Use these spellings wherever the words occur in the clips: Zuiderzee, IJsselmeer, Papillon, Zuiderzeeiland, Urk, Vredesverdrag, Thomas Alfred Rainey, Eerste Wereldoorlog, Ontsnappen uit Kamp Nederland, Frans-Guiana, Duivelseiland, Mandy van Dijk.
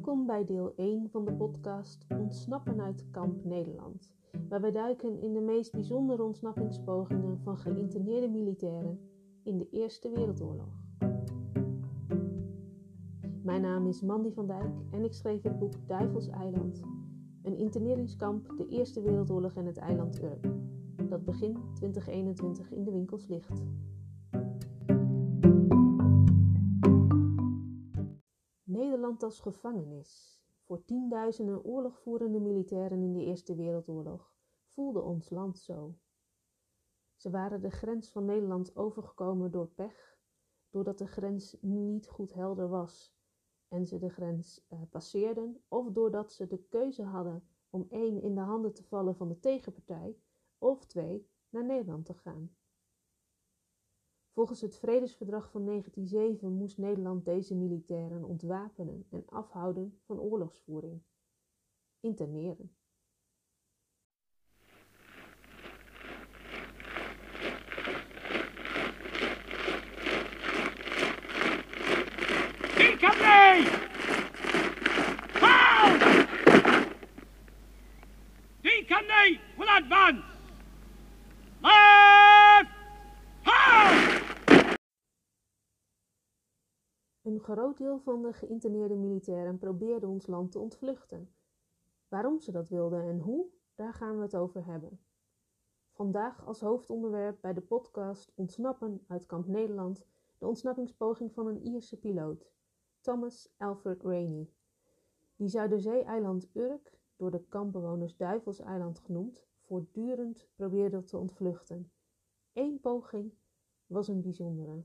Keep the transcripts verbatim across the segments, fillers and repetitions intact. Welkom bij deel één van de podcast Ontsnappen uit Kamp Nederland, waar we duiken in de meest bijzondere ontsnappingspogingen van geïnterneerde militairen in de Eerste Wereldoorlog. Mijn naam is Mandy van Dijk en ik schreef het boek Duivelseiland, een interneringskamp, de Eerste Wereldoorlog en het eiland Urk, dat begin twintig eenentwintig in de winkels ligt. Nederland als gevangenis voor tienduizenden oorlogvoerende militairen in de Eerste Wereldoorlog voelde ons land zo. Ze waren de grens van Nederland overgekomen door pech, doordat de grens niet goed helder was en ze de grens eh, passeerden, of doordat ze de keuze hadden om één in de handen te vallen van de tegenpartij of twee naar Nederland te gaan. Volgens het Vredesverdrag van negentien zeven moest Nederland deze militairen ontwapenen en afhouden van oorlogsvoering. Interneren. Ik heb mee! Haal! Die kan mee! Wat man! Een groot deel van de geïnterneerde militairen probeerde ons land te ontvluchten. Waarom ze dat wilden en hoe, daar gaan we het over hebben. Vandaag als hoofdonderwerp bij de podcast Ontsnappen uit Kamp Nederland, de ontsnappingspoging van een Ierse piloot, Thomas Alfred Rainey, die Zuiderzeeiland Urk, door de kampbewoners Duivelseiland genoemd, voortdurend probeerde te ontvluchten. Eén poging was een bijzondere.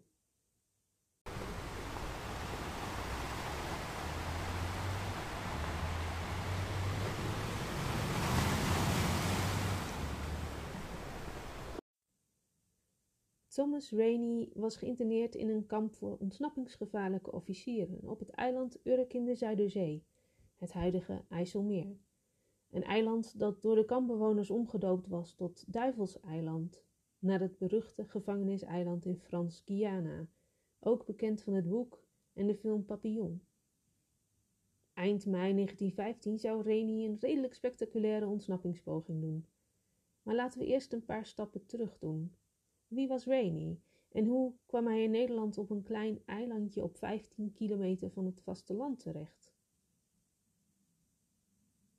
Thomas Rainey was geïnterneerd in een kamp voor ontsnappingsgevaarlijke officieren op het eiland Urk in de Zuiderzee, het huidige IJsselmeer. Een eiland dat door de kampbewoners omgedoopt was tot Duivelseiland, naar het beruchte gevangeniseiland in Frans-Guiana, ook bekend van het boek en de film Papillon. Eind mei negentien vijftien zou Rainey een redelijk spectaculaire ontsnappingspoging doen. Maar laten we eerst een paar stappen terug doen. Wie was Rainey en hoe kwam hij in Nederland op een klein eilandje op vijftien kilometer van het vasteland terecht?